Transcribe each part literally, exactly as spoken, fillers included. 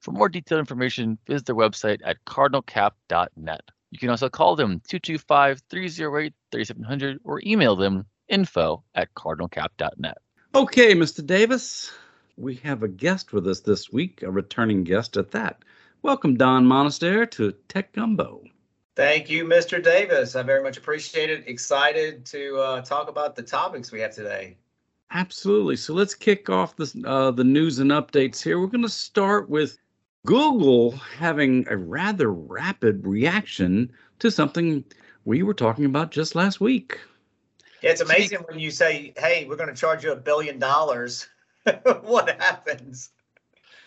For more detailed information, visit their website at cardinal cap dot net. You can also call them two two five, three oh eight, three seven zero zero or email them info at cardinal cap dot net. Okay, Mister Davis, we have a guest with us this week, a returning guest at that. Welcome, Don Monaster, to Tech Gumbo. Thank you, Mister Davis. I very much appreciate it. Excited to uh, talk about the topics we have today. Absolutely. So let's kick off this, uh, the news and updates here. We're going to start with Google having a rather rapid reaction to something we were talking about just last week. Yeah, it's amazing when you say, hey, we're going to charge you a billion dollars. What happens?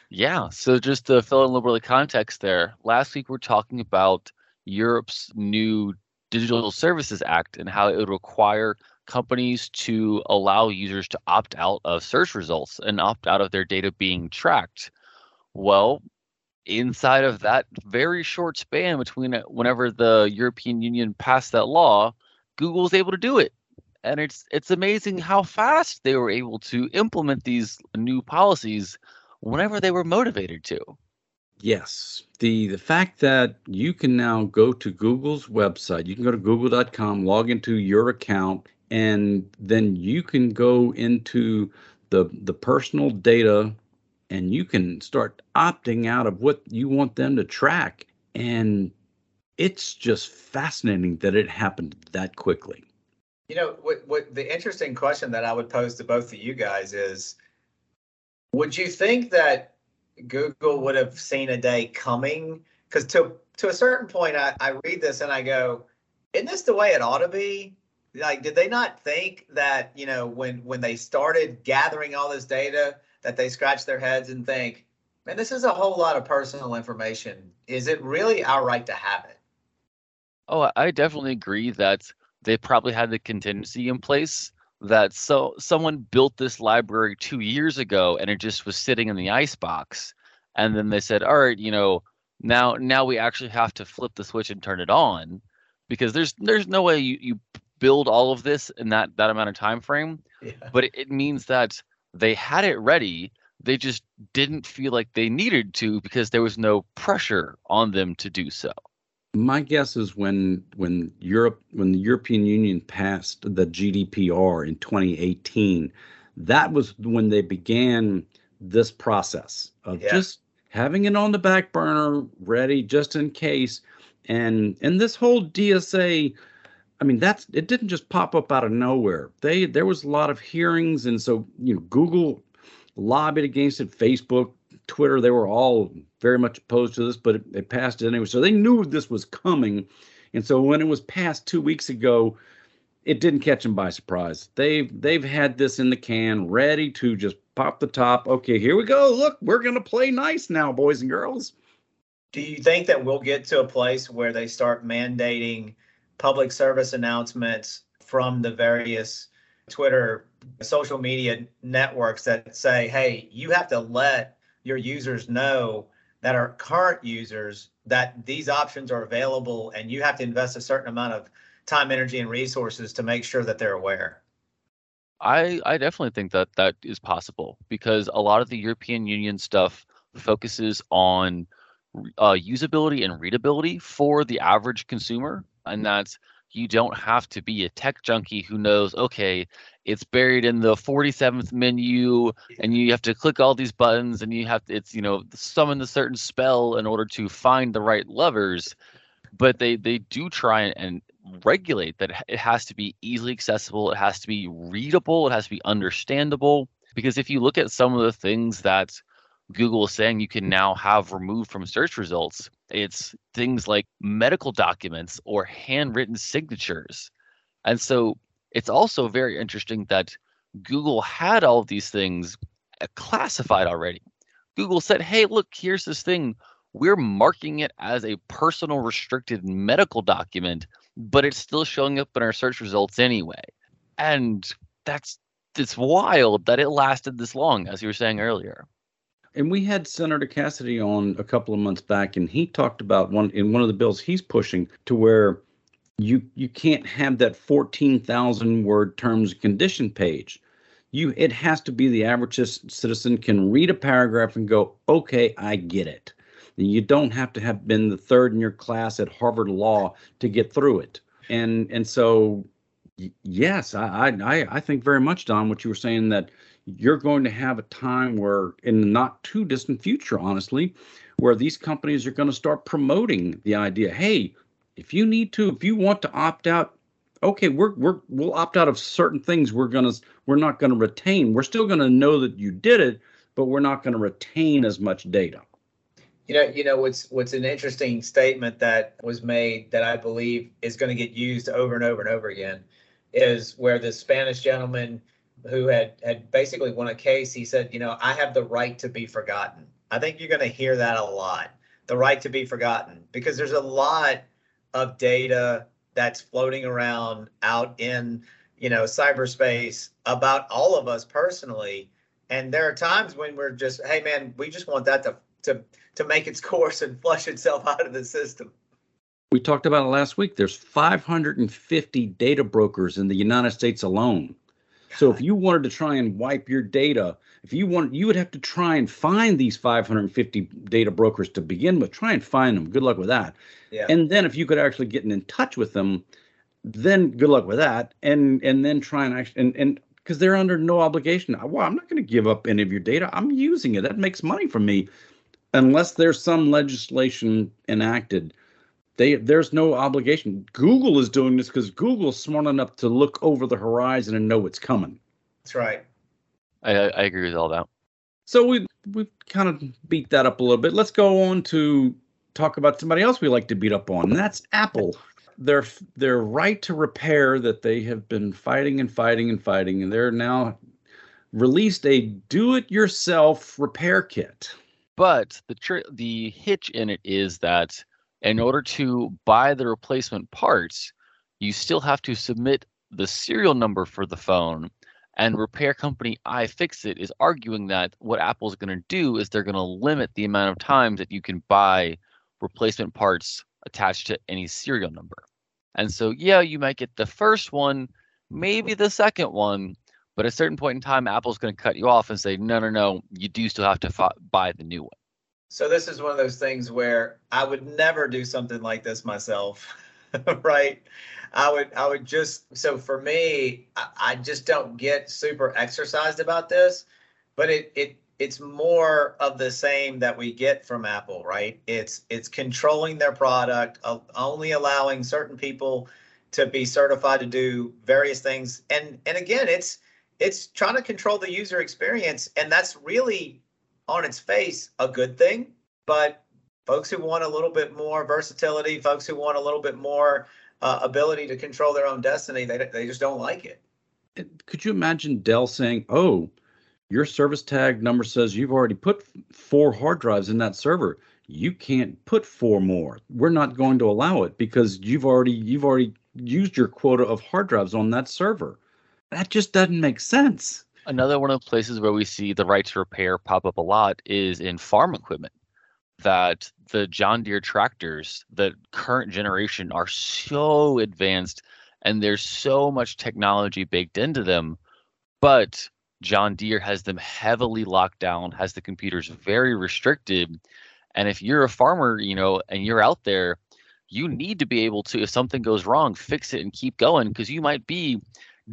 Yeah, so just to fill in a little bit of the context there, last week we were talking about Europe's new Digital Services Act and how it would require companies to allow users to opt out of search results and opt out of their data being tracked. Well, inside of that very short span between whenever the European Union passed that law, Google was able to do it. And it's it's amazing how fast they were able to implement these new policies whenever they were motivated to. Yes. The the fact that you can now go to Google's website, you can go to google dot com, log into your account, and then you can go into the the personal data and you can start opting out of what you want them to track. And it's just fascinating that it happened that quickly. You know, what, what the interesting question that I would pose to both of you guys is, would you think that Google would have seen a day coming? Because to to a certain point, I, I read this and I go, isn't this the way it ought to be? Like, did they not think that, you know, when when they started gathering all this data, that they scratch their heads and think, man, this is a whole lot of personal information. Is it really our right to have it? Oh, I definitely agree that they probably had the contingency in place that so someone built this library two years ago and it just was sitting in the icebox. And then they said, all right, you know, now now we actually have to flip the switch and turn it on, because there's there's no way you, you build all of this in that, that amount of time frame. Yeah. But it, it means that they had it ready. They just didn't feel like they needed to because there was no pressure on them to do so. My guess is when when Europe when the European Union passed the G D P R in twenty eighteen, that was when they began this process of yeah. just having it on the back burner, ready just in case. And and this whole D S A, I mean, that's it didn't just pop up out of nowhere. They there was a lot of hearings, and so you know, Google lobbied against it. Facebook, Twitter, they were all very much opposed to this, but it, it passed it anyway. So they knew this was coming, and so when it was passed two weeks ago, it didn't catch them by surprise. They've they've had this in the can, ready to just pop the top. Okay, here we go. Look, we're gonna play nice now, boys and girls. Do you think that we'll get to a place where they start mandating public service announcements from the various Twitter, social media networks that say, hey, you have to let your users know that are current users, that these options are available, and you have to invest a certain amount of time, energy, and resources to make sure that they're aware? I, I definitely think that that is possible, because a lot of the European Union stuff focuses on uh, usability and readability for the average consumer. And that's, you don't have to be a tech junkie who knows, okay, it's buried in the forty-seventh menu and you have to click all these buttons and you have to, it's, you know, summon a certain spell in order to find the right levers. But they, they do try and regulate that it has to be easily accessible. It has to be readable. It has to be understandable. Because if you look at some of the things that Google is saying you can now have removed from search results, it's things like medical documents or handwritten signatures. And so it's also very interesting that Google had all of these things classified already. Google said, hey, look, here's this thing. We're marking it as a personal restricted medical document, but it's still showing up in our search results anyway. And that's, it's wild that it lasted this long, as you were saying earlier. And we had Senator Cassidy on a couple of months back, and he talked about one in one of the bills he's pushing to where you you can't have that fourteen thousand word terms and condition page. You it has to be the average citizen can read a paragraph and go, okay, I get it. You don't have to have been the third in your class at Harvard Law to get through it. And and so, yes, I I, I think very much, Don, what you were saying, that you're going to have a time where, in the not too distant future, honestly, where these companies are going to start promoting the idea, hey, if you need to, if you want to opt out, okay, we're we're we'll opt out of certain things. We're gonna we're not going to retain. We're still going to know that you did it, but we're not going to retain as much data. You know, you know what's what's an interesting statement that was made that I believe is going to get used over and over and over again is where the Spanish gentleman who had had basically won a case, he said, you know, I have the right to be forgotten. I think you're going to hear that a lot, the right to be forgotten, because there's a lot of data that's floating around out in, you know, cyberspace about all of us personally. And there are times when we're just, hey, man, we just want that to to to make its course and flush itself out of the system. We talked about it last week. There's five hundred fifty data brokers in the United States alone. God. So if you wanted to try and wipe your data, if you want, you would have to try and find these five hundred fifty data brokers to begin with. Try and find them. Good luck with that. Yeah. And then if you could actually get in touch with them, then good luck with that. And and then try and actually, and, and because they're under no obligation. Well, I'm not going to give up any of your data. I'm using it. That makes money for me. Unless there's some legislation enacted, they, there's no obligation. Google is doing this because Google's smart enough to look over the horizon and know what's coming. That's right. I, I agree with all that. So we we kind of beat that up a little bit. Let's go on to talk about somebody else we like to beat up on, and that's Apple. Their their right to repair that they have been fighting and fighting and fighting, and they're now released a do-it-yourself repair kit. But the tr- the hitch in it is that in order to buy the replacement parts, you still have to submit the serial number for the phone. And repair company iFixit is arguing that what Apple's going to do is they're going to limit the amount of times that you can buy replacement parts attached to any serial number. And so, yeah, you might get the first one, maybe the second one. But at a certain point in time, Apple's going to cut you off and say, no, no, no, you do still have to f- buy the new one. So this is one of those things where I would never do something like this myself, right? I would I would just, so for me, I, I just don't get super exercised about this, but it it it's more of the same that we get from Apple, right? It's, it's controlling their product, uh, only allowing certain people to be certified to do various things. And, and again, it's, It's trying to control the user experience, and that's really, on its face, a good thing. But folks who want a little bit more versatility, folks who want a little bit more uh, ability to control their own destiny, they they just don't like it. Could you imagine Dell saying, oh, your service tag number says you've already put four hard drives in that server. You can't put four more. We're not going to allow it because you've already you've already used your quota of hard drives on that server. That just doesn't make sense. Another one of the places where we see the right to repair pop up a lot is in farm equipment. that the John Deere tractors, the current generation, are so advanced and there's so much technology baked into them, but John Deere has them heavily locked down, has the computers very restricted. And if you're a farmer, you know, and you're out there, you need to be able to, if something goes wrong, fix it and keep going, because you might be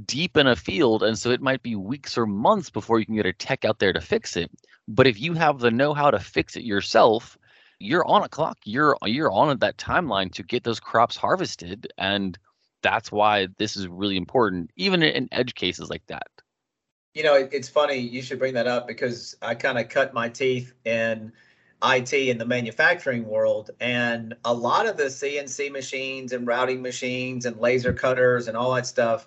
deep in a field. And so it might be weeks or months before you can get a tech out there to fix it. But if you have the know-how to fix it yourself, you're on a clock. You're you're on that timeline to get those crops harvested. And that's why this is really important, even in edge cases like that. You know, it, it's funny you should bring that up, because I kind of cut my teeth in I T in the manufacturing world, and a lot of the C N C machines and routing machines and laser cutters and all that stuff,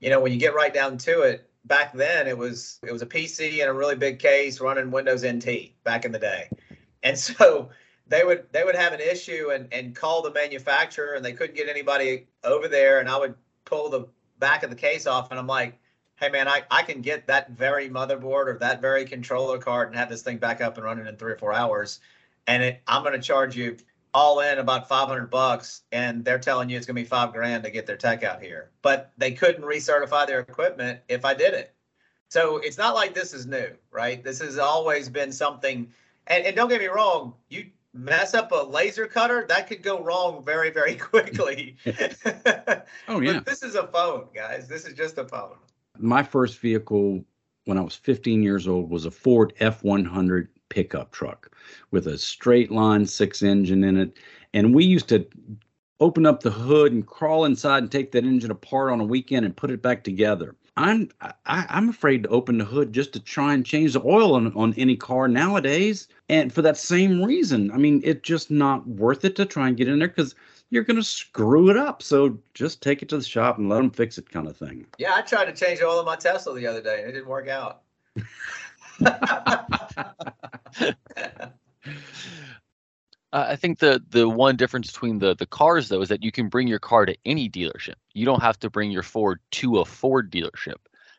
you know, when you get right down to it, back then it was it was a P C in a really big case running Windows N T back in the day. And so they would they would have an issue and and call the manufacturer, and they couldn't get anybody over there, and I would pull the back of the case off and I'm like, hey man, I, I can get that very motherboard or that very controller card and have this thing back up and running in three or four hours. And it, I'm going to charge you all in about five hundred bucks. And they're telling you it's going to be five grand to get their tech out here, but they couldn't recertify their equipment if I did it. So it's not like this is new, right? This has always been something. And, and don't get me wrong, you mess up a laser cutter, that could go wrong very, very quickly. Oh yeah. But this is a phone, guys. This is just a phone. My first vehicle when I was fifteen years old was a Ford F one hundred pickup truck with a straight line six engine in it. And we used to open up the hood and crawl inside and take that engine apart on a weekend and put it back together. I'm I, I'm afraid to open the hood just to try and change the oil on, on any car nowadays. And for that same reason, I mean, it's just not worth it to try and get in there, because you're going to screw it up. So just take it to the shop and let them fix it, kind of thing. Yeah, I tried to change oil in my Tesla the other day and it didn't work out. uh, I think the the one difference between the, the cars, though, is that you can bring your car to any dealership. You don't have to bring your Ford to a Ford dealership.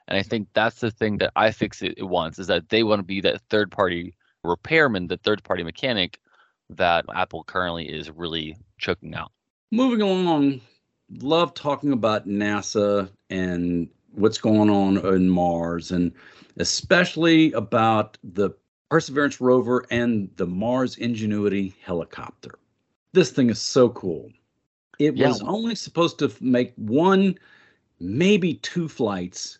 And I think that's the thing that iFixit wants, is that they want to be that third-party repairman, the third-party mechanic that Apple currently is really choking out. Moving along, love talking about NASA and what's going on on Mars, and especially about the Perseverance rover and the Mars Ingenuity helicopter. This thing is so cool. It yeah. was only supposed to make one, maybe two flights.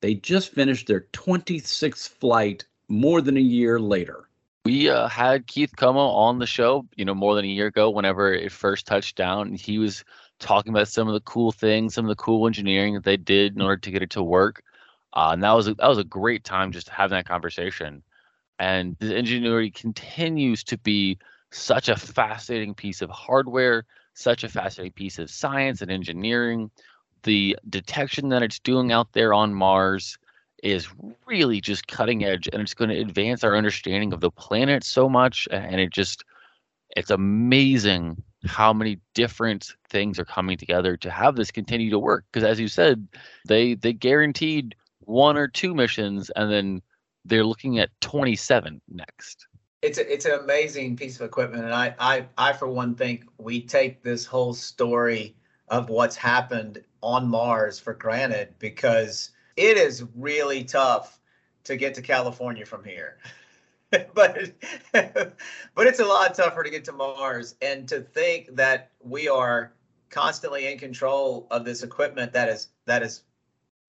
They just finished their twenty-sixth flight more than a year later. We uh, had Keith Como on the show, you know, more than a year ago, whenever it first touched down. He was talking about some of the cool things, some of the cool engineering that they did in order to get it to work. Uh, and that was, a, that was a great time just having that conversation. And the Ingenuity continues to be such a fascinating piece of hardware, such a fascinating piece of science and engineering. The detection that it's doing out there on Mars is really just cutting edge, and it's going to advance our understanding of the planet so much. And it just, it's amazing how many different things are coming together to have this continue to work. Because as you said, they they guaranteed one or two missions, and then they're looking at twenty-seven next. It's a, it's an amazing piece of equipment, and I I I for one think we take this whole story of what's happened on Mars for granted, because it is really tough to get to California from here, but but it's a lot tougher to get to Mars. And to think that we are constantly in control of this equipment that is that is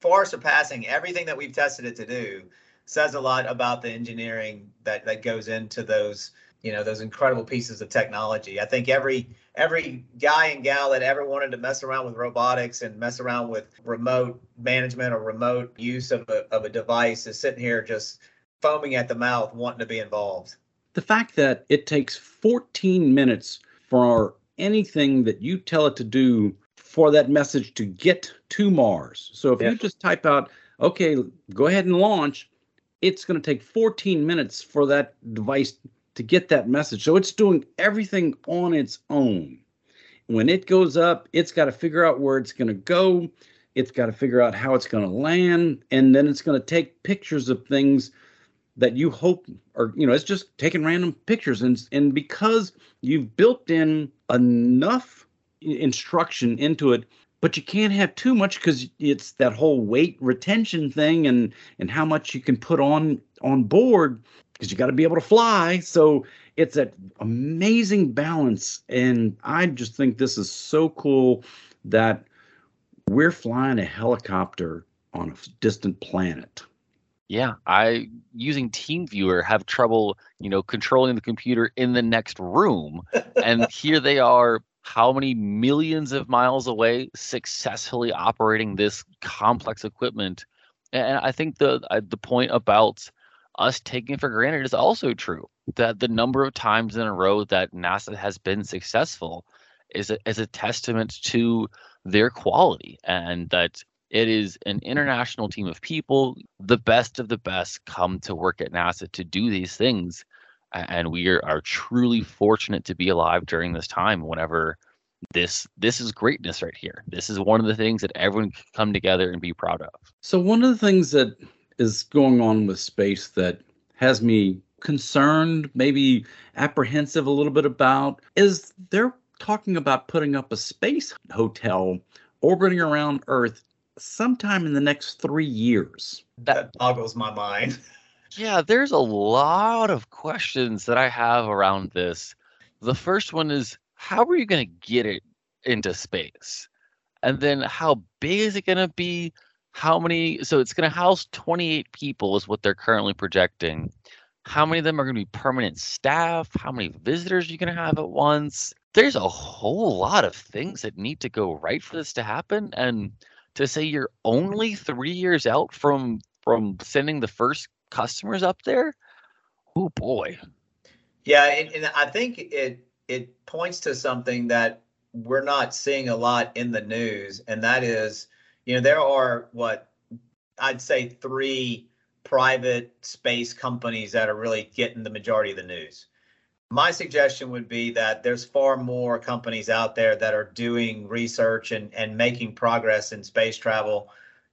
far surpassing everything that we've tested it to do says a lot about the engineering that that goes into those, you know, those incredible pieces of technology. I think every every guy and gal that ever wanted to mess around with robotics and mess around with remote management or remote use of a, of a device is sitting here just foaming at the mouth, wanting to be involved. The fact that it takes fourteen minutes for anything that you tell it to do for that message to get to Mars. So if yeah. you just type out, okay, go ahead and launch, it's going to take fourteen minutes for that device to get that message. So it's doing everything on its own. When it goes up, it's got to figure out where it's going to go. It's got to figure out how it's going to land. And then it's going to take pictures of things that you hope are, you know, it's just taking random pictures. And, and because you've built in enough instruction into it, but you can't have too much because it's that whole weight retention thing and, and how much you can put on on board because you got to be able to fly. So it's that amazing balance. And I just think this is so cool that we're flying a helicopter on a distant planet. Yeah, I, using TeamViewer, have trouble, you know, controlling the computer in the next room. And here they are, how many millions of miles away, successfully operating this complex equipment. And I think the uh, the point about us taking it for granted is also true, that the number of times in a row that NASA has been successful is a, is a testament to their quality, and that it is an international team of people. The best of the best come to work at NASA to do these things. And we are, are truly fortunate to be alive during this time, whenever this this is greatness right here. This is one of the things that everyone can come together and be proud of. So one of the things that is going on with space that has me concerned, maybe apprehensive a little bit about, is they're talking about putting up a space hotel orbiting around Earth sometime in the next three years. That, that boggles my mind. Yeah, there's a lot of questions that I have around this. The first one is, how are you going to get it into space? And then how big is it going to be? How many? So it's going to house twenty-eight people is what they're currently projecting. How many of them are going to be permanent staff? How many visitors are you going to have at once? There's a whole lot of things that need to go right for this to happen. And to say you're only three years out from from sending the first customers up there, oh boy. Yeah, and, and I think it it points to something that we're not seeing a lot in the news, and that is, you know, there are what I'd say three private space companies that are really getting the majority of the news. My suggestion would be that there's far more companies out there that are doing research and, and making progress in space travel,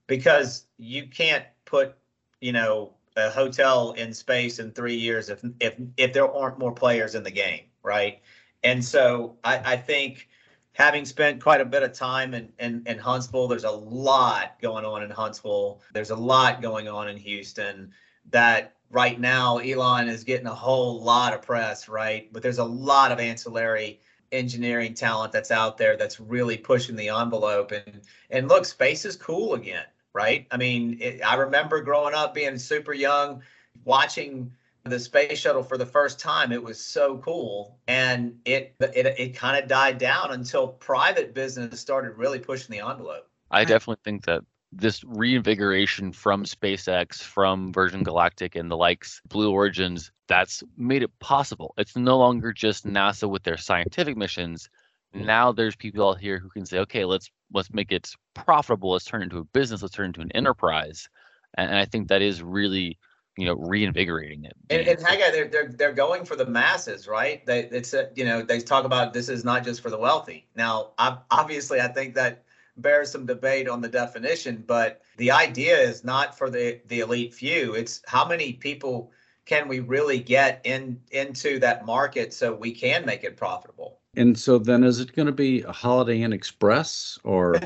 because you can't put, you know, a hotel in space in three years if if if there aren't more players in the game, right? And so I, I think, having spent quite a bit of time in, in, in Huntsville, there's a lot going on in Huntsville. There's a lot going on in Houston that right now, Elon is getting a whole lot of press, right? But there's a lot of ancillary engineering talent that's out there that's really pushing the envelope. And and look, space is cool again, right? I mean, it, I remember growing up, being super young, watching the space shuttle for the first time. It was so cool. And it it, it kind of died down until private business started really pushing the envelope. I definitely think that this reinvigoration from SpaceX, from Virgin Galactic and the likes, Blue Origins, that's made it possible. It's no longer just NASA with their scientific missions. Now there's people out here who can say, okay, let's let's make it profitable. Let's turn it into a business. Let's turn it into an enterprise. And, and I think that is really, you know, reinvigorating it. And, and Haggai, they're, they're, they're going for the masses, right? They, it's a, you know, they talk about this is not just for the wealthy. Now, I, obviously, I think that bears some debate on the definition, but the idea is not for the, the elite few. It's how many people can we really get in into that market so we can make it profitable. And so then, is it going to be a Holiday Inn Express, or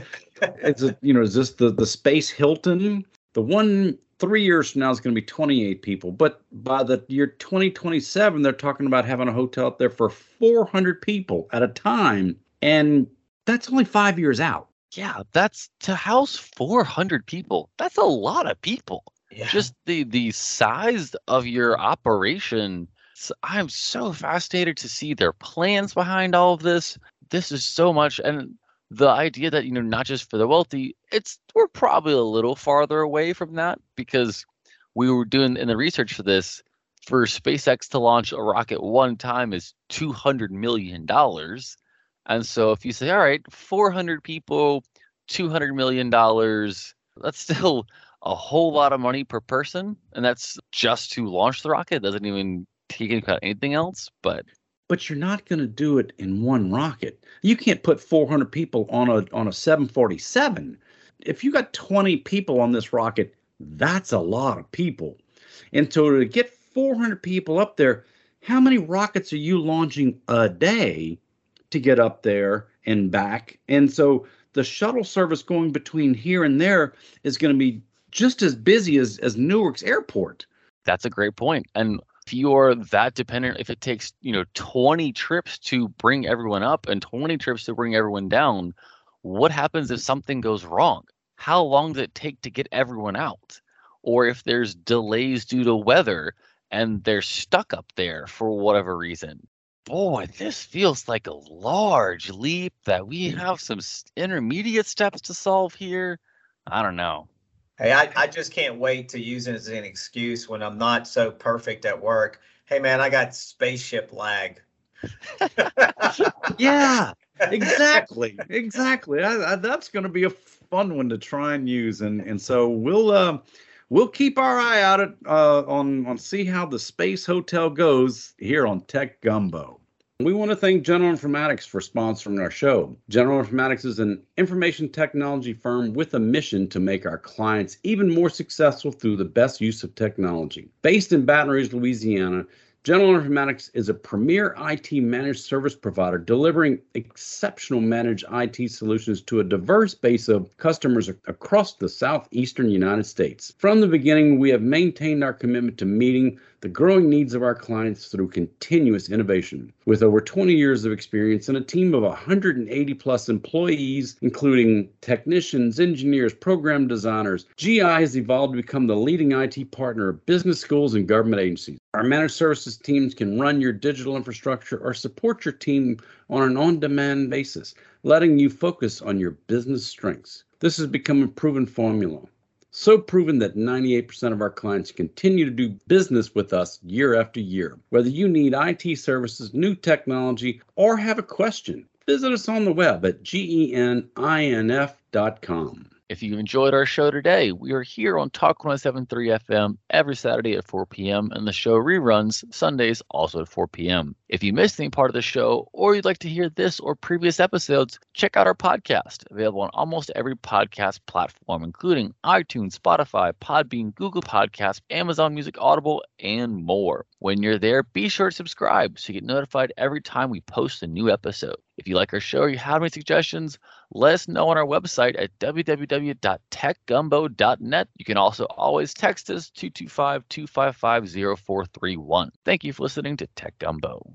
is it, you know, is this the the Space Hilton? The one three years from now is going to be twenty-eight people, but by the year twenty twenty-seven, they're talking about having a hotel up there for four hundred people at a time, and that's only five years out. Yeah, that's to house four hundred people. That's a lot of people. Yeah. Just the the size of your operation. So I'm so fascinated to see their plans behind all of this. This is so much. And the idea that, you know, not just for the wealthy, it's we're probably a little farther away from that, because we were doing in the research for this, for SpaceX to launch a rocket one time is two hundred million dollars. And so if you say, all right, four hundred people, two hundred million dollars, that's still a whole lot of money per person. And that's just to launch the rocket. It doesn't even take into account anything else. But but you're not going to do it in one rocket. You can't put four hundred people on a on a seven forty-seven. If you got twenty people on this rocket, that's a lot of people. And so to get four hundred people up there, how many rockets are you launching a day to get up there and back? And so the shuttle service going between here and there is going to be just as busy as, as Newark's airport. That's a great point. And if you're that dependent, if it takes, you know, twenty trips to bring everyone up and twenty trips to bring everyone down, what happens if something goes wrong? How long does it take to get everyone out? Or if there's delays due to weather and they're stuck up there for whatever reason. Boy, this feels like a large leap that we have some intermediate steps to solve here. I don't know. Hey, I, I just can't wait to use it as an excuse when I'm not so perfect at work. Hey, man, I got spaceship lag. Yeah, exactly. Exactly. I, I, that's going to be a fun one to try and use. And, and so we'll uh, we'll keep our eye out at, uh, on, on see how the space hotel goes here on Tech Gumbo. We want to thank General Informatics for sponsoring our show. General Informatics is an information technology firm with a mission to make our clients even more successful through the best use of technology. Based in Baton Rouge, Louisiana, General Informatics is a premier I T managed service provider delivering exceptional managed I T solutions to a diverse base of customers across the southeastern United States. From the beginning, we have maintained our commitment to meeting the growing needs of our clients through continuous innovation. With over twenty years of experience and a team of one hundred eighty plus employees, including technicians, engineers, program designers, G I has evolved to become the leading I T partner of business schools and government agencies. Our managed services teams can run your digital infrastructure or support your team on an on-demand basis, letting you focus on your business strengths. This has become a proven formula. So proven that ninety-eight percent of our clients continue to do business with us year after year. Whether you need I T services, new technology, or have a question, visit us on the web at geninf dot com. If you enjoyed our show today, we are here on Talk one oh seven point three F M every Saturday at four p.m. and the show reruns Sundays also at four p.m. If you missed any part of the show or you'd like to hear this or previous episodes, check out our podcast, available on almost every podcast platform, including iTunes, Spotify, Podbean, Google Podcasts, Amazon Music, Audible, and more. When you're there, be sure to subscribe so you get notified every time we post a new episode. If you like our show or you have any suggestions, let us know on our website at w w w dot tech gumbo dot net. You can also always text us two two five, two five five, zero four three one. Thank you for listening to Tech Gumbo.